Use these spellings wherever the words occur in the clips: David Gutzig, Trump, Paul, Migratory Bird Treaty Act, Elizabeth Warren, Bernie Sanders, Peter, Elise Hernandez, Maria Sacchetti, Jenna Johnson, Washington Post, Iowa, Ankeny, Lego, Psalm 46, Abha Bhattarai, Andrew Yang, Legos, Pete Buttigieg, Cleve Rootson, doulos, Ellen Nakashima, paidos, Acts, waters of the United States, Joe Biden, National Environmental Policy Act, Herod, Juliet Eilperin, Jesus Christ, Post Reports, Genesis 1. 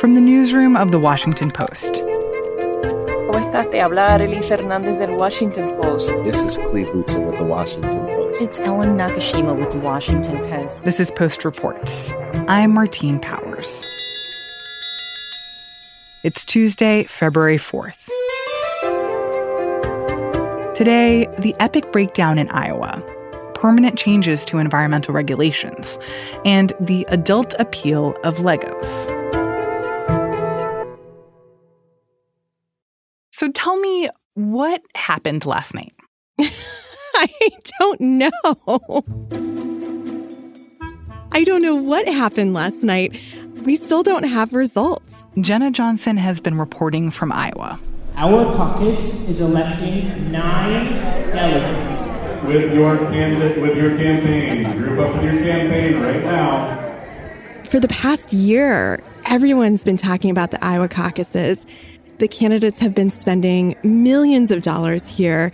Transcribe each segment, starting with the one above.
from the newsroom of the Washington Post. Te habla Elise Hernandez del Washington Post. This is Cleve Rootson with the Washington Post. It's Ellen Nakashima with the Washington Post. This is Post Reports. I'm Martine Powers. It's Tuesday, February 4th. Today, the epic breakdown in Iowa, permanent changes to environmental regulations, and the adult appeal of Legos. So tell me, what happened last night? I don't know. I don't know what happened last night. We still don't have results. Jenna Johnson has been reporting from Iowa. Our caucus is electing 9 delegates. With your candidate, with your campaign, group up with your campaign right now. For the past year, everyone's been talking about the Iowa caucuses. The candidates have been spending millions of dollars here.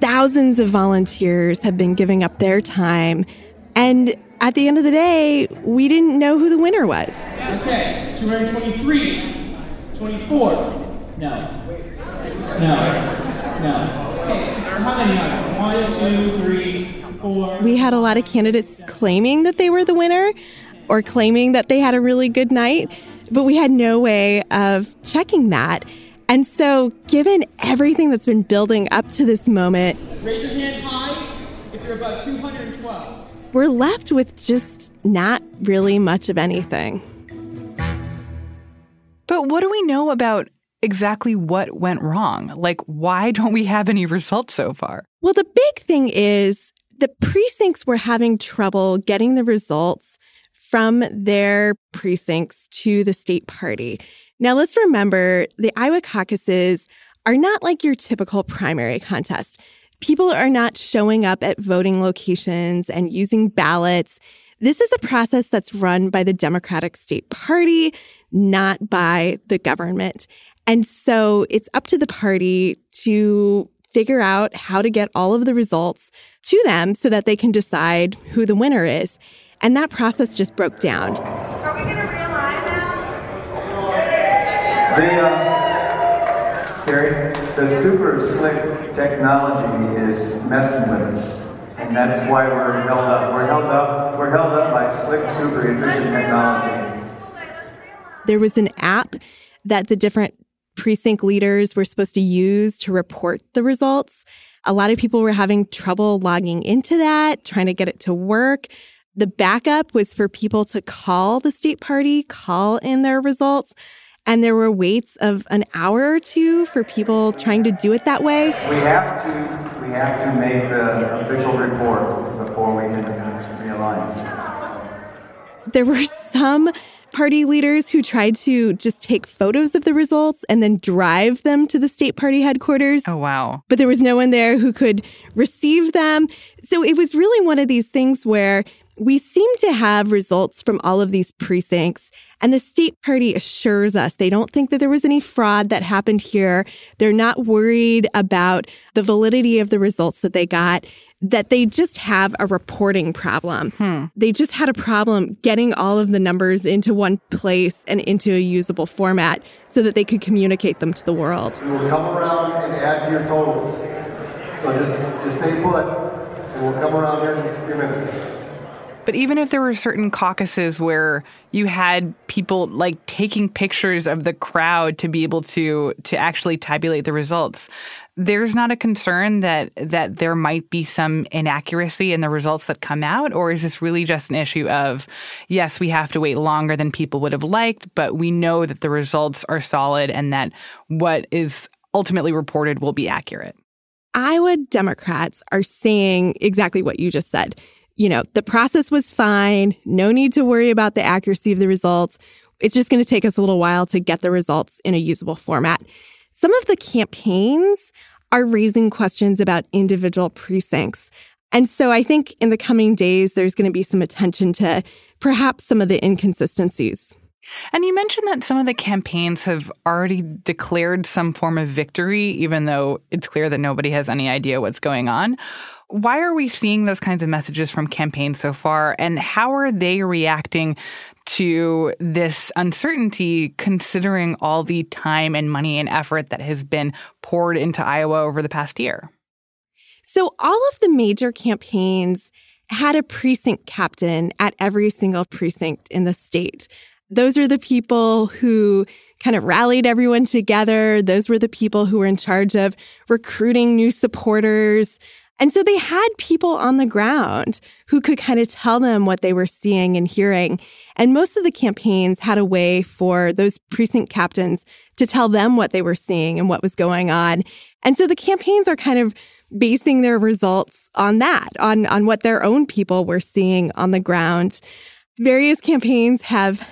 Thousands of volunteers have been giving up their time. And at the end of the day, we didn't know who the winner was. Okay, 223, 24. No. Okay, so how many are there? 1, 2, 3, 4. We had a lot of candidates claiming that they were the winner or claiming that they had a really good night, but we had no way of checking that. And so, given everything that's been building up to this moment, raise your hand high if you're above 212. We're left with just not really much of anything. But what do we know about exactly what went wrong? Like, why don't we have any results so far? Well, the big thing is the precincts were having trouble getting the results from their precincts to the state party. Now, let's remember, the Iowa caucuses are not like your typical primary contest. People are not showing up at voting locations and using ballots. This is a process that's run by the Democratic state party, not by the government. And so it's up to the party to figure out how to get all of the results to them so that they can decide who the winner is. And that process just broke down. Are we going to realign now? The super slick technology is messing with us, and that's why we're held up. We're held up by slick, super efficient technology. There was an app that the different precinct leaders were supposed to use to report the results. A lot of people were having trouble logging into that, trying to get it to work. The backup was for people to call the state party, call in their results, and there were waits of an hour or two for people trying to do it that way. We have to make the official report before we can realign. There were some party leaders who tried to just take photos of the results and then drive them to the state party headquarters. Oh, wow. But there was no one there who could receive them. So it was really one of these things where we seem to have results from all of these precincts, and the state party assures us they don't think that there was any fraud that happened here. They're not worried about the validity of the results that they got, that they just have a reporting problem. They just had a problem getting all of the numbers into one place and into a usable format so that they could communicate them to the world. We will come around and add to your totals. So just stay put. We'll come around here in the next few minutes. But even if there were certain caucuses where you had people like taking pictures of the crowd to be able to actually tabulate the results, there's not a concern that there might be some inaccuracy in the results that come out? Or is this really just an issue of, yes, we have to wait longer than people would have liked, but we know that the results are solid and that what is ultimately reported will be accurate? Iowa Democrats are saying exactly what you just said. You know, the process was fine. No need to worry about the accuracy of the results. It's just going to take us a little while to get the results in a usable format. Some of the campaigns are raising questions about individual precincts. And so I think in the coming days, there's going to be some attention to perhaps some of the inconsistencies. And you mentioned that some of the campaigns have already declared some form of victory, even though it's clear that nobody has any idea what's going on. Why are we seeing those kinds of messages from campaigns so far, and how are they reacting to this uncertainty, considering all the time and money and effort that has been poured into Iowa over the past year? So all of the major campaigns had a precinct captain at every single precinct in the state. Those are the people who kind of rallied everyone together. Those were the people who were in charge of recruiting new supporters. And so they had people on the ground who could kind of tell them what they were seeing and hearing. And most of the campaigns had a way for those precinct captains to tell them what they were seeing and what was going on. And so the campaigns are kind of basing their results on that, on what their own people were seeing on the ground. Various campaigns have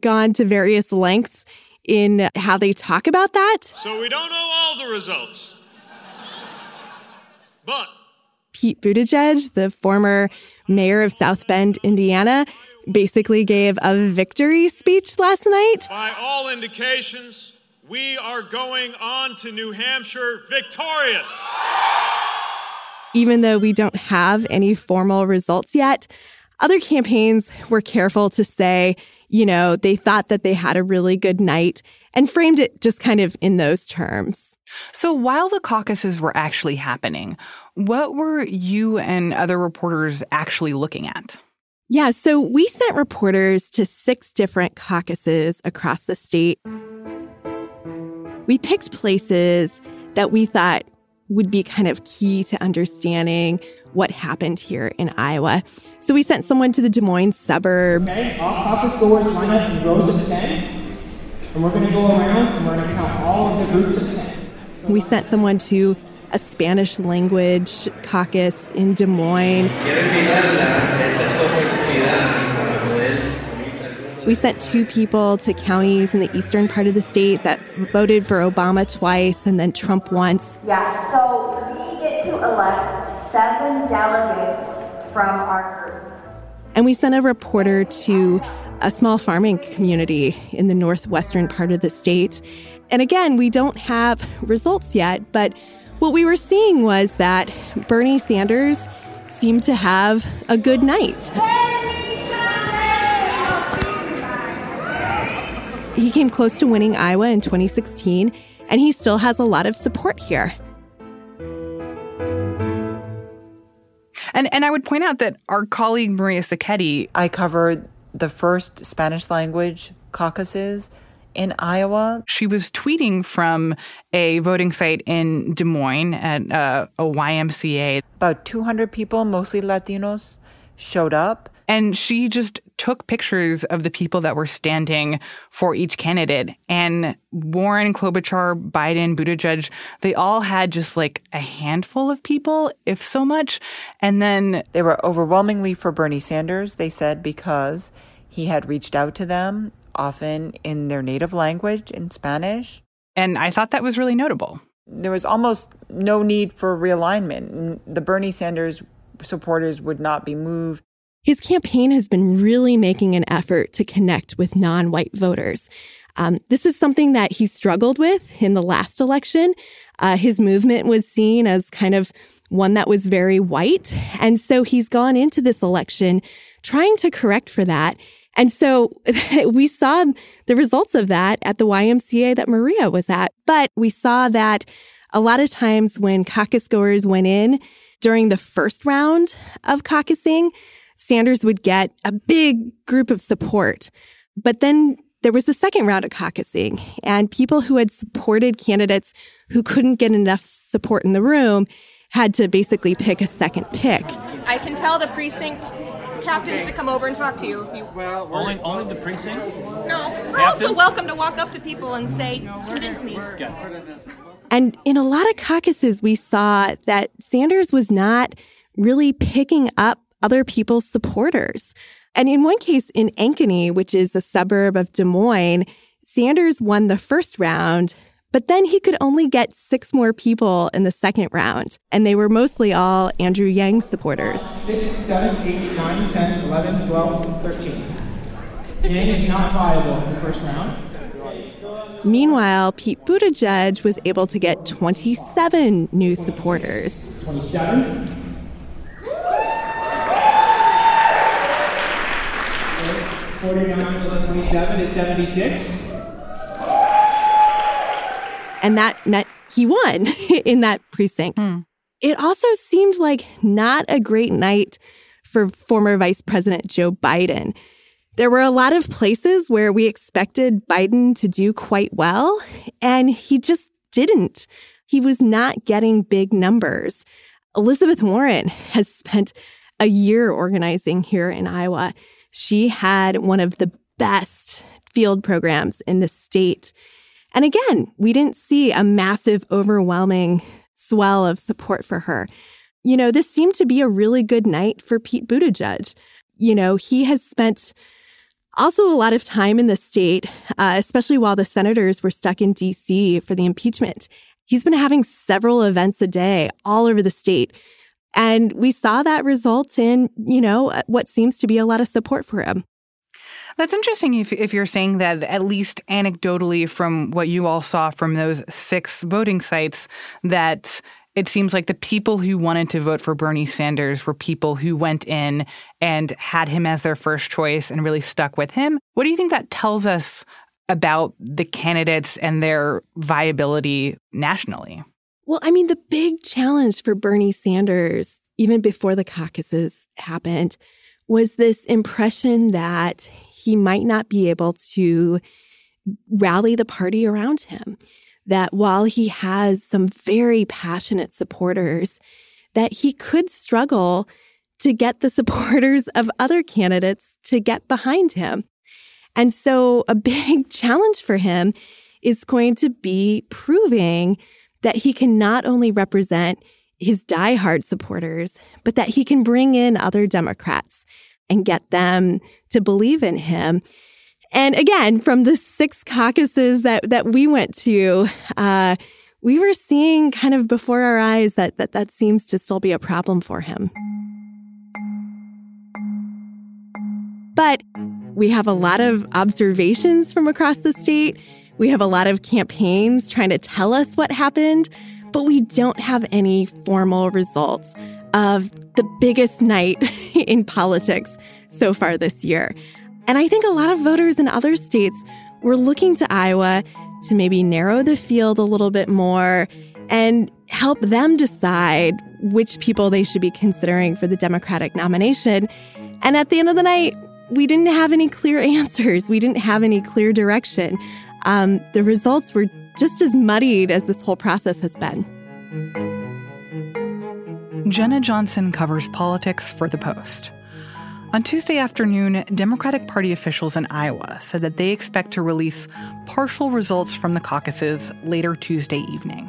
gone to various lengths in how they talk about that. So we don't know all the results. But Pete Buttigieg, the former mayor of South Bend, Indiana, basically gave a victory speech last night. By all indications, we are going on to New Hampshire victorious. Even though we don't have any formal results yet, other campaigns were careful to say, you know, they thought that they had a really good night and framed it just kind of in those terms. So while the caucuses were actually happening, what were you and other reporters actually looking at? Yeah, so we sent reporters to 6 different caucuses across the state. We picked places that we thought would be kind of key to understanding what happened here in Iowa. So we sent someone to the Des Moines suburbs. Okay, all caucus goers line up in rows of 10, and we're going to go around and we're going to count all of the groups of 10. We sent someone to a Spanish language caucus in Des Moines. We sent 2 people to counties in the eastern part of the state that voted for Obama twice and then Trump once. Yeah, so we get to elect 7 delegates from our group. And we sent a reporter to a small farming community in the northwestern part of the state. And again, we don't have results yet, but what we were seeing was that Bernie Sanders seemed to have a good night. He came close to winning Iowa in 2016, and he still has a lot of support here. And I would point out that our colleague Maria Sacchetti... I covered the first Spanish-language caucuses in Iowa. She was tweeting from a voting site in Des Moines at a YMCA. About 200 people, mostly Latinos, showed up. And she just took pictures of the people that were standing for each candidate. And Warren, Klobuchar, Biden, Buttigieg, they all had just like a handful of people, if so much. And then they were overwhelmingly for Bernie Sanders, they said, because he had reached out to them, often in their native language, in Spanish. And I thought that was really notable. There was almost no need for realignment. The Bernie Sanders supporters would not be moved. His campaign has been really making an effort to connect with non-white voters. This is something that he struggled with in the last election. His movement was seen as kind of one that was very white. And so he's gone into this election trying to correct for that. And so we saw the results of that at the YMCA that Maria was at. But we saw that a lot of times when caucus goers went in during the first round of caucusing, Sanders would get a big group of support. But then there was the second round of caucusing, and people who had supported candidates who couldn't get enough support in the room had to basically pick a second pick. I can tell the precinct captains to come over and talk to you. Well, only the precinct? No, we're also welcome to walk up to people and say, convince me. And in a lot of caucuses, we saw that Sanders was not really picking up other people's supporters. And in one case in Ankeny, which is a suburb of Des Moines, Sanders won the first round, but then he could only get 6 more people in the second round. And they were mostly all Andrew Yang supporters. 6, 7, 8, 9, 10, 11, 12, 13. Yang is not viable in the first round. Meanwhile, Pete Buttigieg was able to get 27 new supporters. 27? 49 plus 27 is 76. And that meant he won in that precinct. It also seemed like not a great night for former Vice President Joe Biden. There were a lot of places where we expected Biden to do quite well, and he just didn't. He was not getting big numbers. Elizabeth Warren has spent a year organizing here in Iowa. She had one of the best field programs in the state. And again, we didn't see a massive, overwhelming swell of support for her. You know, this seemed to be a really good night for Pete Buttigieg. You know, he has spent also a lot of time in the state, especially while the senators were stuck in D.C. for the impeachment. He's been having several events a day all over the state. And we saw that result in, you know, what seems to be a lot of support for him. That's interesting if you're saying that, at least anecdotally from what you all saw from those 6 voting sites, that it seems like the people who wanted to vote for Bernie Sanders were people who went in and had him as their first choice and really stuck with him. What do you think that tells us about the candidates and their viability nationally? Well, I mean, the big challenge for Bernie Sanders, even before the caucuses happened, was this impression that he might not be able to rally the party around him, that while he has some very passionate supporters, that he could struggle to get the supporters of other candidates to get behind him. And so a big challenge for him is going to be proving that he can not only represent his diehard supporters, but that he can bring in other Democrats and get them to believe in him. And again, from the 6 caucuses that we went to, we were seeing kind of before our eyes that seems to still be a problem for him. But we have a lot of observations from across the state. We have a lot of campaigns trying to tell us what happened, but we don't have any formal results of the biggest night in politics so far this year. And I think a lot of voters in other states were looking to Iowa to maybe narrow the field a little bit more and help them decide which people they should be considering for the Democratic nomination. And at the end of the night, we didn't have any clear answers. We didn't have any clear direction. The results were just as muddied as this whole process has been. Jenna Johnson covers politics for The Post. On Tuesday afternoon, Democratic Party officials in Iowa said that they expect to release partial results from the caucuses later Tuesday evening.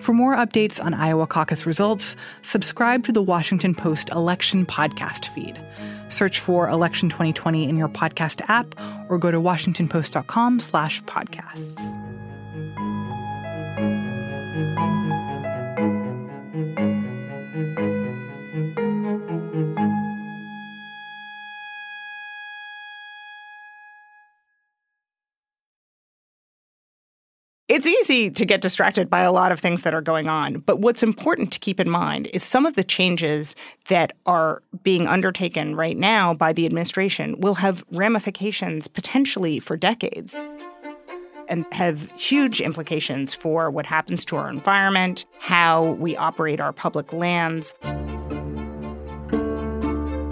For more updates on Iowa caucus results, subscribe to the Washington Post election podcast feed. Search for Election 2020 in your podcast app or go to washingtonpost.com/podcasts. It's easy to get distracted by a lot of things that are going on, but what's important to keep in mind is some of the changes that are being undertaken right now by the administration will have ramifications potentially for decades and have huge implications for what happens to our environment, how we operate our public lands.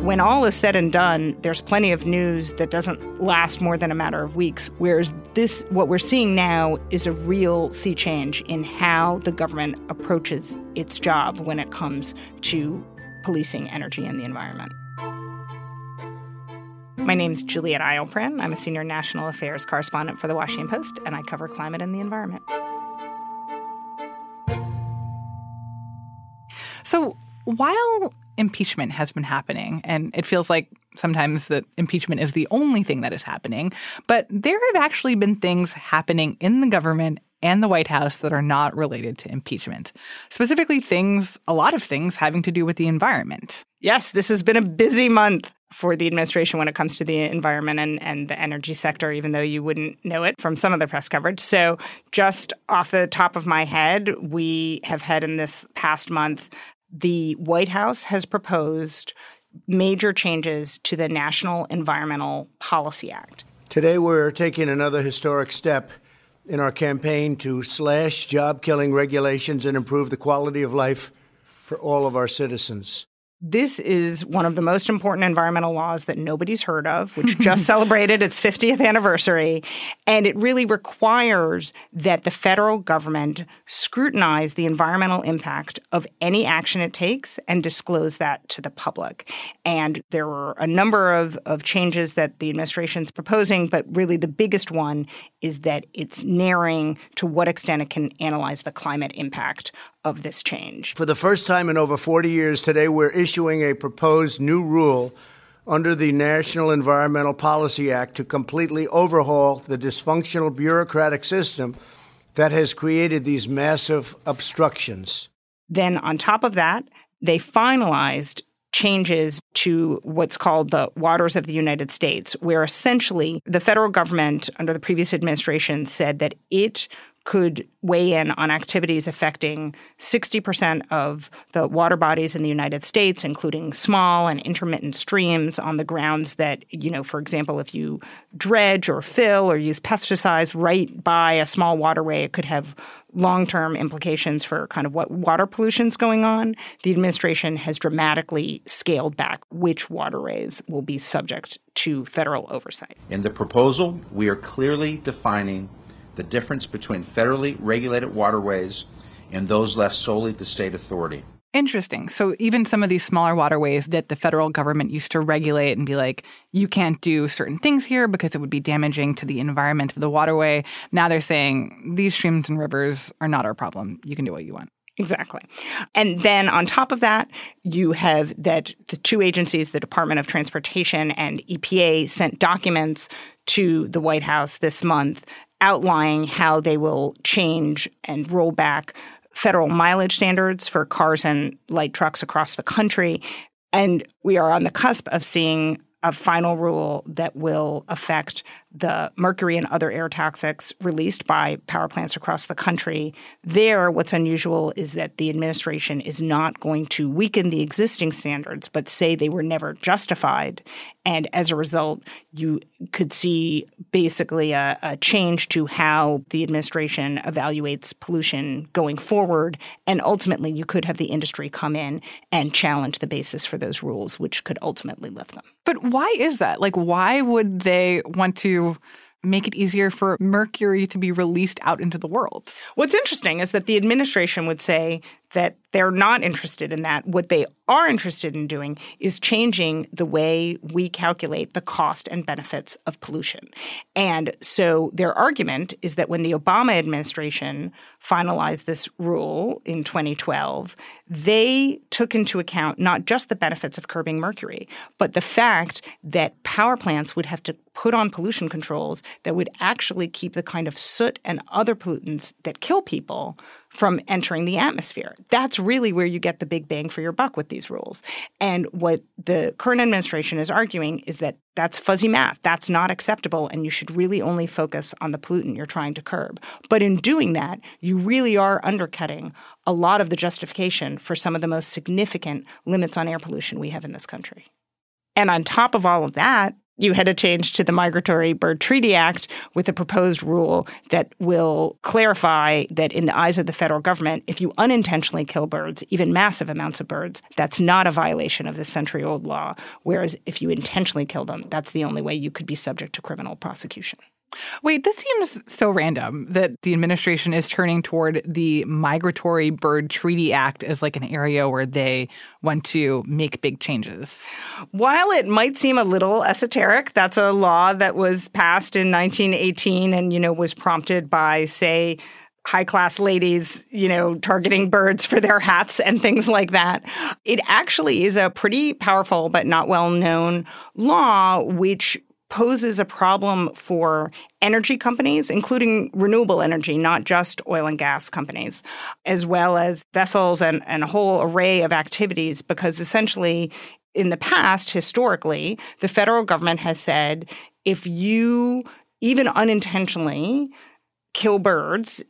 When all is said and done, there's plenty of news that doesn't last more than a matter of weeks, whereas this, what we're seeing now, is a real sea change in how the government approaches its job when it comes to policing energy and the environment. My name's Juliet Eilperin. I'm a senior national affairs correspondent for The Washington Post, and I cover climate and the environment. So while impeachment has been happening, and it feels like sometimes that impeachment is the only thing that is happening, but there have actually been things happening in the government and the White House that are not related to impeachment, specifically things, a lot of things having to do with the environment. Yes, this has been a busy month for the administration when it comes to the environment and the energy sector, even though you wouldn't know it from some of the press coverage. So just off the top of my head, we have had in this past month, the White House has proposed major changes to the National Environmental Policy Act. Today we're taking another historic step in our campaign to slash job-killing regulations and improve the quality of life for all of our citizens. This is one of the most important environmental laws that nobody's heard of, which just celebrated its 50th anniversary. And it really requires that the federal government scrutinize the environmental impact of any action it takes and disclose that to the public. And there were a number of changes that the administration's proposing, but really the biggest one is that it's narrowing to what extent it can analyze the climate impact of this change. For the first time in over 40 years, today we're issuing a proposed new rule under the National Environmental Policy Act to completely overhaul the dysfunctional bureaucratic system that has created these massive obstructions. Then on top of that, they finalized changes to what's called the Waters of the United States, where essentially the federal government under the previous administration said that it could weigh in on activities affecting 60% of the water bodies in the United States, including small and intermittent streams, on the grounds that, for example, if you dredge or fill or use pesticides right by a small waterway, it could have long-term implications for kind of what water pollution's going on. The administration has dramatically scaled back which waterways will be subject to federal oversight. In the proposal, we are clearly defining the difference between federally regulated waterways and those left solely to state authority. Interesting. So even some of these smaller waterways that the federal government used to regulate and be like, you can't do certain things here because it would be damaging to the environment of the waterway. Now they're saying these streams and rivers are not our problem. You can do what you want. Exactly. And then on top of that, you have that the two agencies, the Department of Transportation and EPA, sent documents to the White House this month outlining how they will change and roll back federal mileage standards for cars and light trucks across the country. And we are on the cusp of seeing a final rule that will affect the mercury and other air toxics released by power plants across the country. There, what's unusual is that the administration is not going to weaken the existing standards, but say they were never justified. And as a result, you could see basically a change to how the administration evaluates pollution going forward. And ultimately, you could have the industry come in and challenge the basis for those rules, which could ultimately lift them. But why is that? Why would they want to make it easier for mercury to be released out into the world? What's interesting is that the administration would say that they're not interested in that. What they are interested in doing is changing the way we calculate the cost and benefits of pollution. And so their argument is that when the Obama administration finalized this rule in 2012, they took into account not just the benefits of curbing mercury, but the fact that power plants would have to put on pollution controls that would actually keep the kind of soot and other pollutants that kill people from entering the atmosphere. That's really where you get the big bang for your buck with these rules. And what the current administration is arguing is that that's fuzzy math. That's not acceptable, and you should really only focus on the pollutant you're trying to curb. But in doing that, you really are undercutting a lot of the justification for some of the most significant limits on air pollution we have in this country. And on top of all of that, you had a change to the Migratory Bird Treaty Act with a proposed rule that will clarify that in the eyes of the federal government, if you unintentionally kill birds, even massive amounts of birds, that's not a violation of the century-old law, whereas if you intentionally kill them, that's the only way you could be subject to criminal prosecution. Wait, this seems so random that the administration is turning toward the Migratory Bird Treaty Act as an area where they want to make big changes. While it might seem a little esoteric, that's a law that was passed in 1918 and, was prompted by, say, high-class ladies, targeting birds for their hats and things like that. It actually is a pretty powerful but not well-known law, which poses a problem for energy companies, including renewable energy, not just oil and gas companies, as well as vessels and a whole array of activities, because essentially in the past, historically, the federal government has said if you even unintentionally kill birds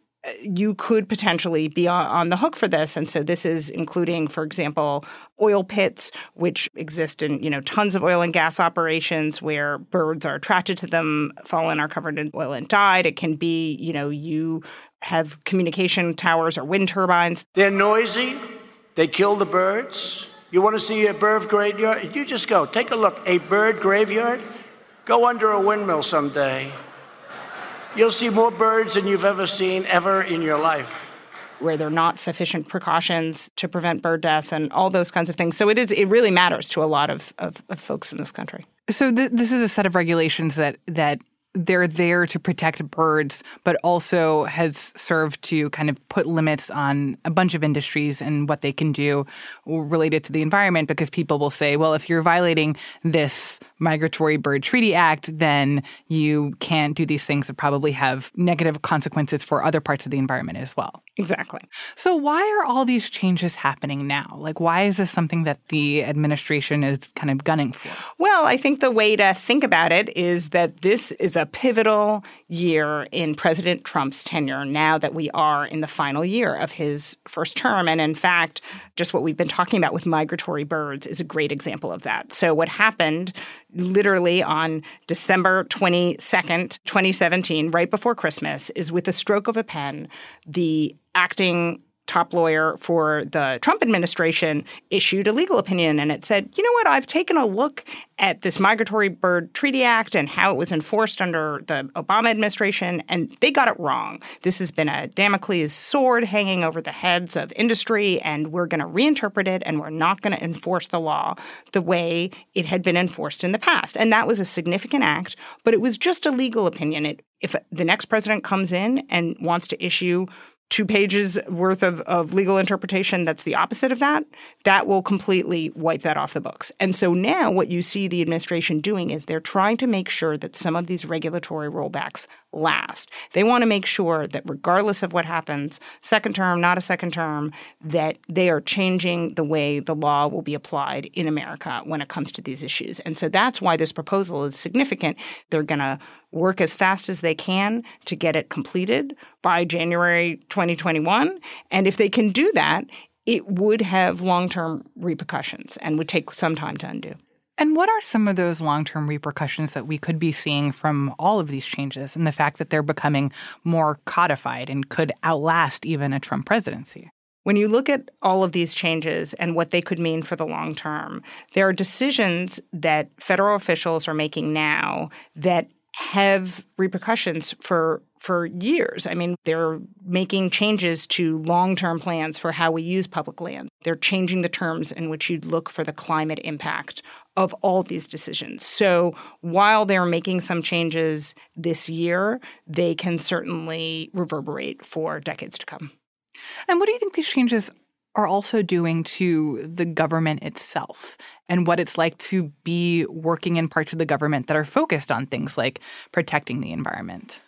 you could potentially be on the hook for this. And so this is including, for example, oil pits, which exist in, tons of oil and gas operations where birds are attracted to them, fall in, are covered in oil and died. It can be, you have communication towers or wind turbines. They're noisy. They kill the birds. You want to see a bird graveyard? You just go. Take a look. A bird graveyard? Go under a windmill someday. You'll see more birds than you've ever seen ever in your life. Where there are not sufficient precautions to prevent bird deaths and all those kinds of things. So it really matters to a lot of folks in this country. So this is a set of regulations that they're there to protect birds, but also has served to kind of put limits on a bunch of industries and what they can do related to the environment, because people will say, well, if you're violating this Migratory Bird Treaty Act, then you can't do these things that probably have negative consequences for other parts of the environment as well. Exactly. So why are all these changes happening now? Like, why is this something that the administration is kind of gunning for? Well, I think the way to think about it is that this is a pivotal year in President Trump's tenure, now that we are in the final year of his first term. And in fact, just what we've been talking about with migratory birds is a great example of that. So what happened literally on December 22nd, 2017, right before Christmas, is with a stroke of a pen, the acting top lawyer for the Trump administration issued a legal opinion, and it said, you know what, I've taken a look at this Migratory Bird Treaty Act and how it was enforced under the Obama administration, and they got it wrong. This has been a Damocles sword hanging over the heads of industry, and we're going to reinterpret it, and we're not going to enforce the law the way it had been enforced in the past. And that was a significant act, but it was just a legal opinion. If the next president comes in and wants to issue 2 pages worth of legal interpretation that's the opposite of that, that will completely wipe that off the books. And so now what you see the administration doing is they're trying to make sure that some of these regulatory rollbacks last. They want to make sure that regardless of what happens, second term, not a second term, that they are changing the way the law will be applied in America when it comes to these issues. And so that's why this proposal is significant. They're going to work as fast as they can to get it completed by January 2021. And if they can do that, it would have long-term repercussions and would take some time to undo. And what are some of those long-term repercussions that we could be seeing from all of these changes and the fact that they're becoming more codified and could outlast even a Trump presidency? When you look at all of these changes and what they could mean for the long term, there are decisions that federal officials are making now that have repercussions for years. I mean, they're making changes to long-term plans for how we use public land. They're changing the terms in which you'd look for the climate impact of all these decisions. So while they're making some changes this year, they can certainly reverberate for decades to come. And what do you think these changes are also doing to the government itself and what it's like to be working in parts of the government that are focused on things like protecting the environment?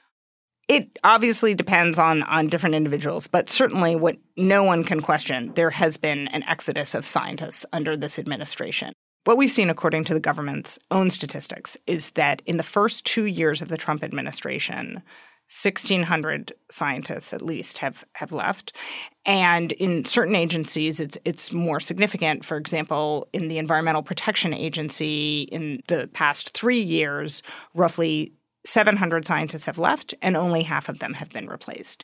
It obviously depends on different individuals, but certainly what no one can question, there has been an exodus of scientists under this administration. What we've seen, according to the government's own statistics, is that in the first 2 years of the Trump administration, 1,600 scientists at least have left. And in certain agencies, it's more significant. For example, in the Environmental Protection Agency, in the past 3 years, roughly 700 scientists have left, and only half of them have been replaced.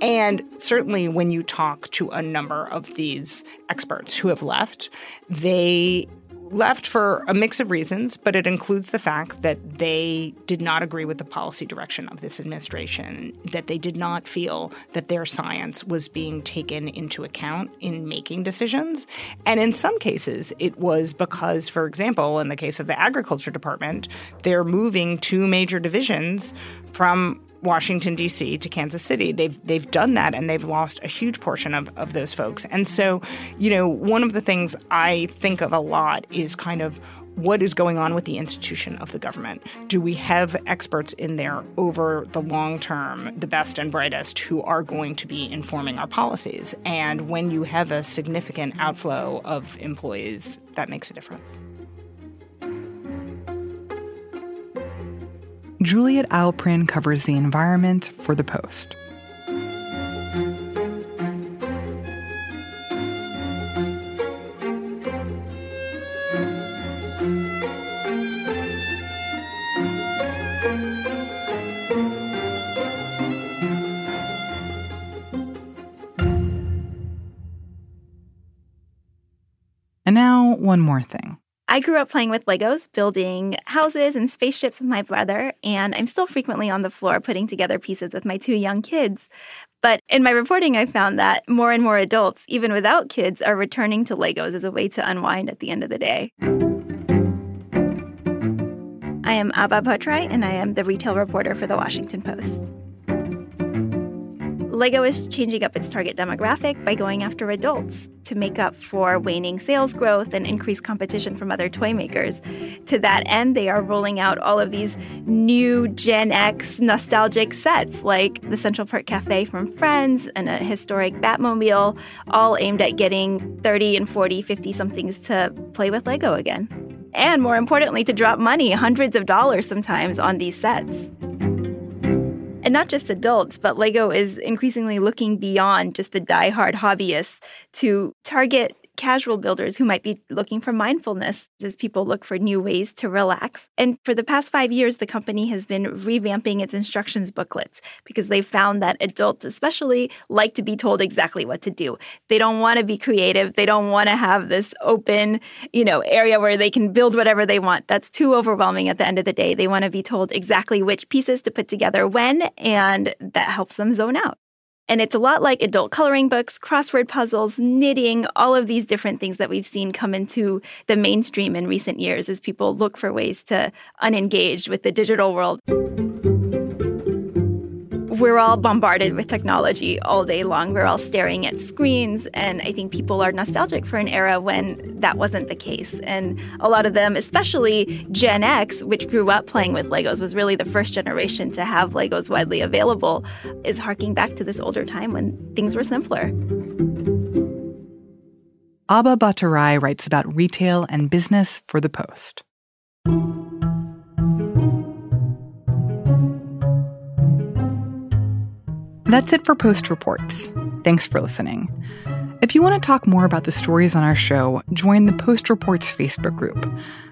And certainly when you talk to a number of these experts who have left, they left for a mix of reasons, but it includes the fact that they did not agree with the policy direction of this administration, that they did not feel that their science was being taken into account in making decisions. And in some cases, it was because, for example, in the case of the Agriculture Department, they're moving 2 major divisions from Washington, D.C. to Kansas City. They've done that, and they've lost a huge portion of those folks. And so, one of the things I think of a lot is kind of what is going on with the institution of the government. Do we have experts in there over the long term, the best and brightest, who are going to be informing our policies? And when you have a significant outflow of employees, that makes a difference. Juliet Eilperin covers the environment for The Post. And now, one more thing. I grew up playing with Legos, building houses and spaceships with my brother, and I'm still frequently on the floor putting together pieces with my two young kids. But in my reporting, I found that more and more adults, even without kids, are returning to Legos as a way to unwind at the end of the day. I am Abha Bhattarai, and I am the retail reporter for The Washington Post. Lego is changing up its target demographic by going after adults to make up for waning sales growth and increased competition from other toy makers. To that end, they are rolling out all of these new Gen X nostalgic sets, like the Central Park Cafe from Friends and a historic Batmobile, all aimed at getting 30 and 40, 50-somethings to play with Lego again. And more importantly, to drop money, hundreds of dollars sometimes, on these sets. And not just adults, but Lego is increasingly looking beyond just the diehard hobbyists to target casual builders who might be looking for mindfulness as people look for new ways to relax. And for the past 5 years, the company has been revamping its instructions booklets because they found that adults especially like to be told exactly what to do. They don't want to be creative. They don't want to have this open, area where they can build whatever they want. That's too overwhelming at the end of the day. They want to be told exactly which pieces to put together when, and that helps them zone out. And it's a lot like adult coloring books, crossword puzzles, knitting, all of these different things that we've seen come into the mainstream in recent years as people look for ways to unengage with the digital world. We're all bombarded with technology all day long. We're all staring at screens, and I think people are nostalgic for an era when that wasn't the case. And a lot of them, especially Gen X, which grew up playing with Legos, was really the first generation to have Legos widely available, is harking back to this older time when things were simpler. Abha Bhattarai writes about retail and business for The Post. That's it for Post Reports. Thanks for listening. If you want to talk more about the stories on our show, join the Post Reports Facebook group.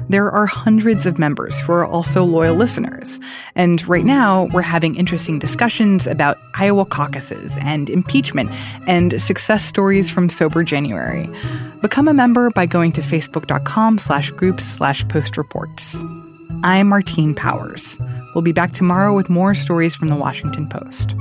There are hundreds of members who are also loyal listeners. And right now, we're having interesting discussions about Iowa caucuses and impeachment and success stories from Sober January. Become a member by going to facebook.com/groups/postreports. I'm Martine Powers. We'll be back tomorrow with more stories from The Washington Post.